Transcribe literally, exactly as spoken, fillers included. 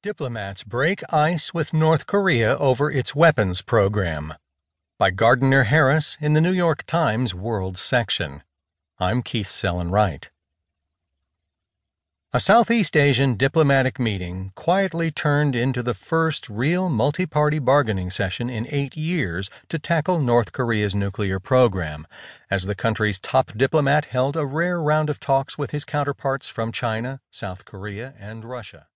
Diplomats Break Ice with North Korea Over Its Weapons Program, by Gardiner Harris in the New York Times World Section. I'm Keith Sellon-Wright. A Southeast Asian diplomatic meeting quietly turned into the first real multi-party bargaining session in eight years to tackle North Korea's nuclear program, as the country's top diplomat held a rare round of talks with his counterparts from China, South Korea, and Russia.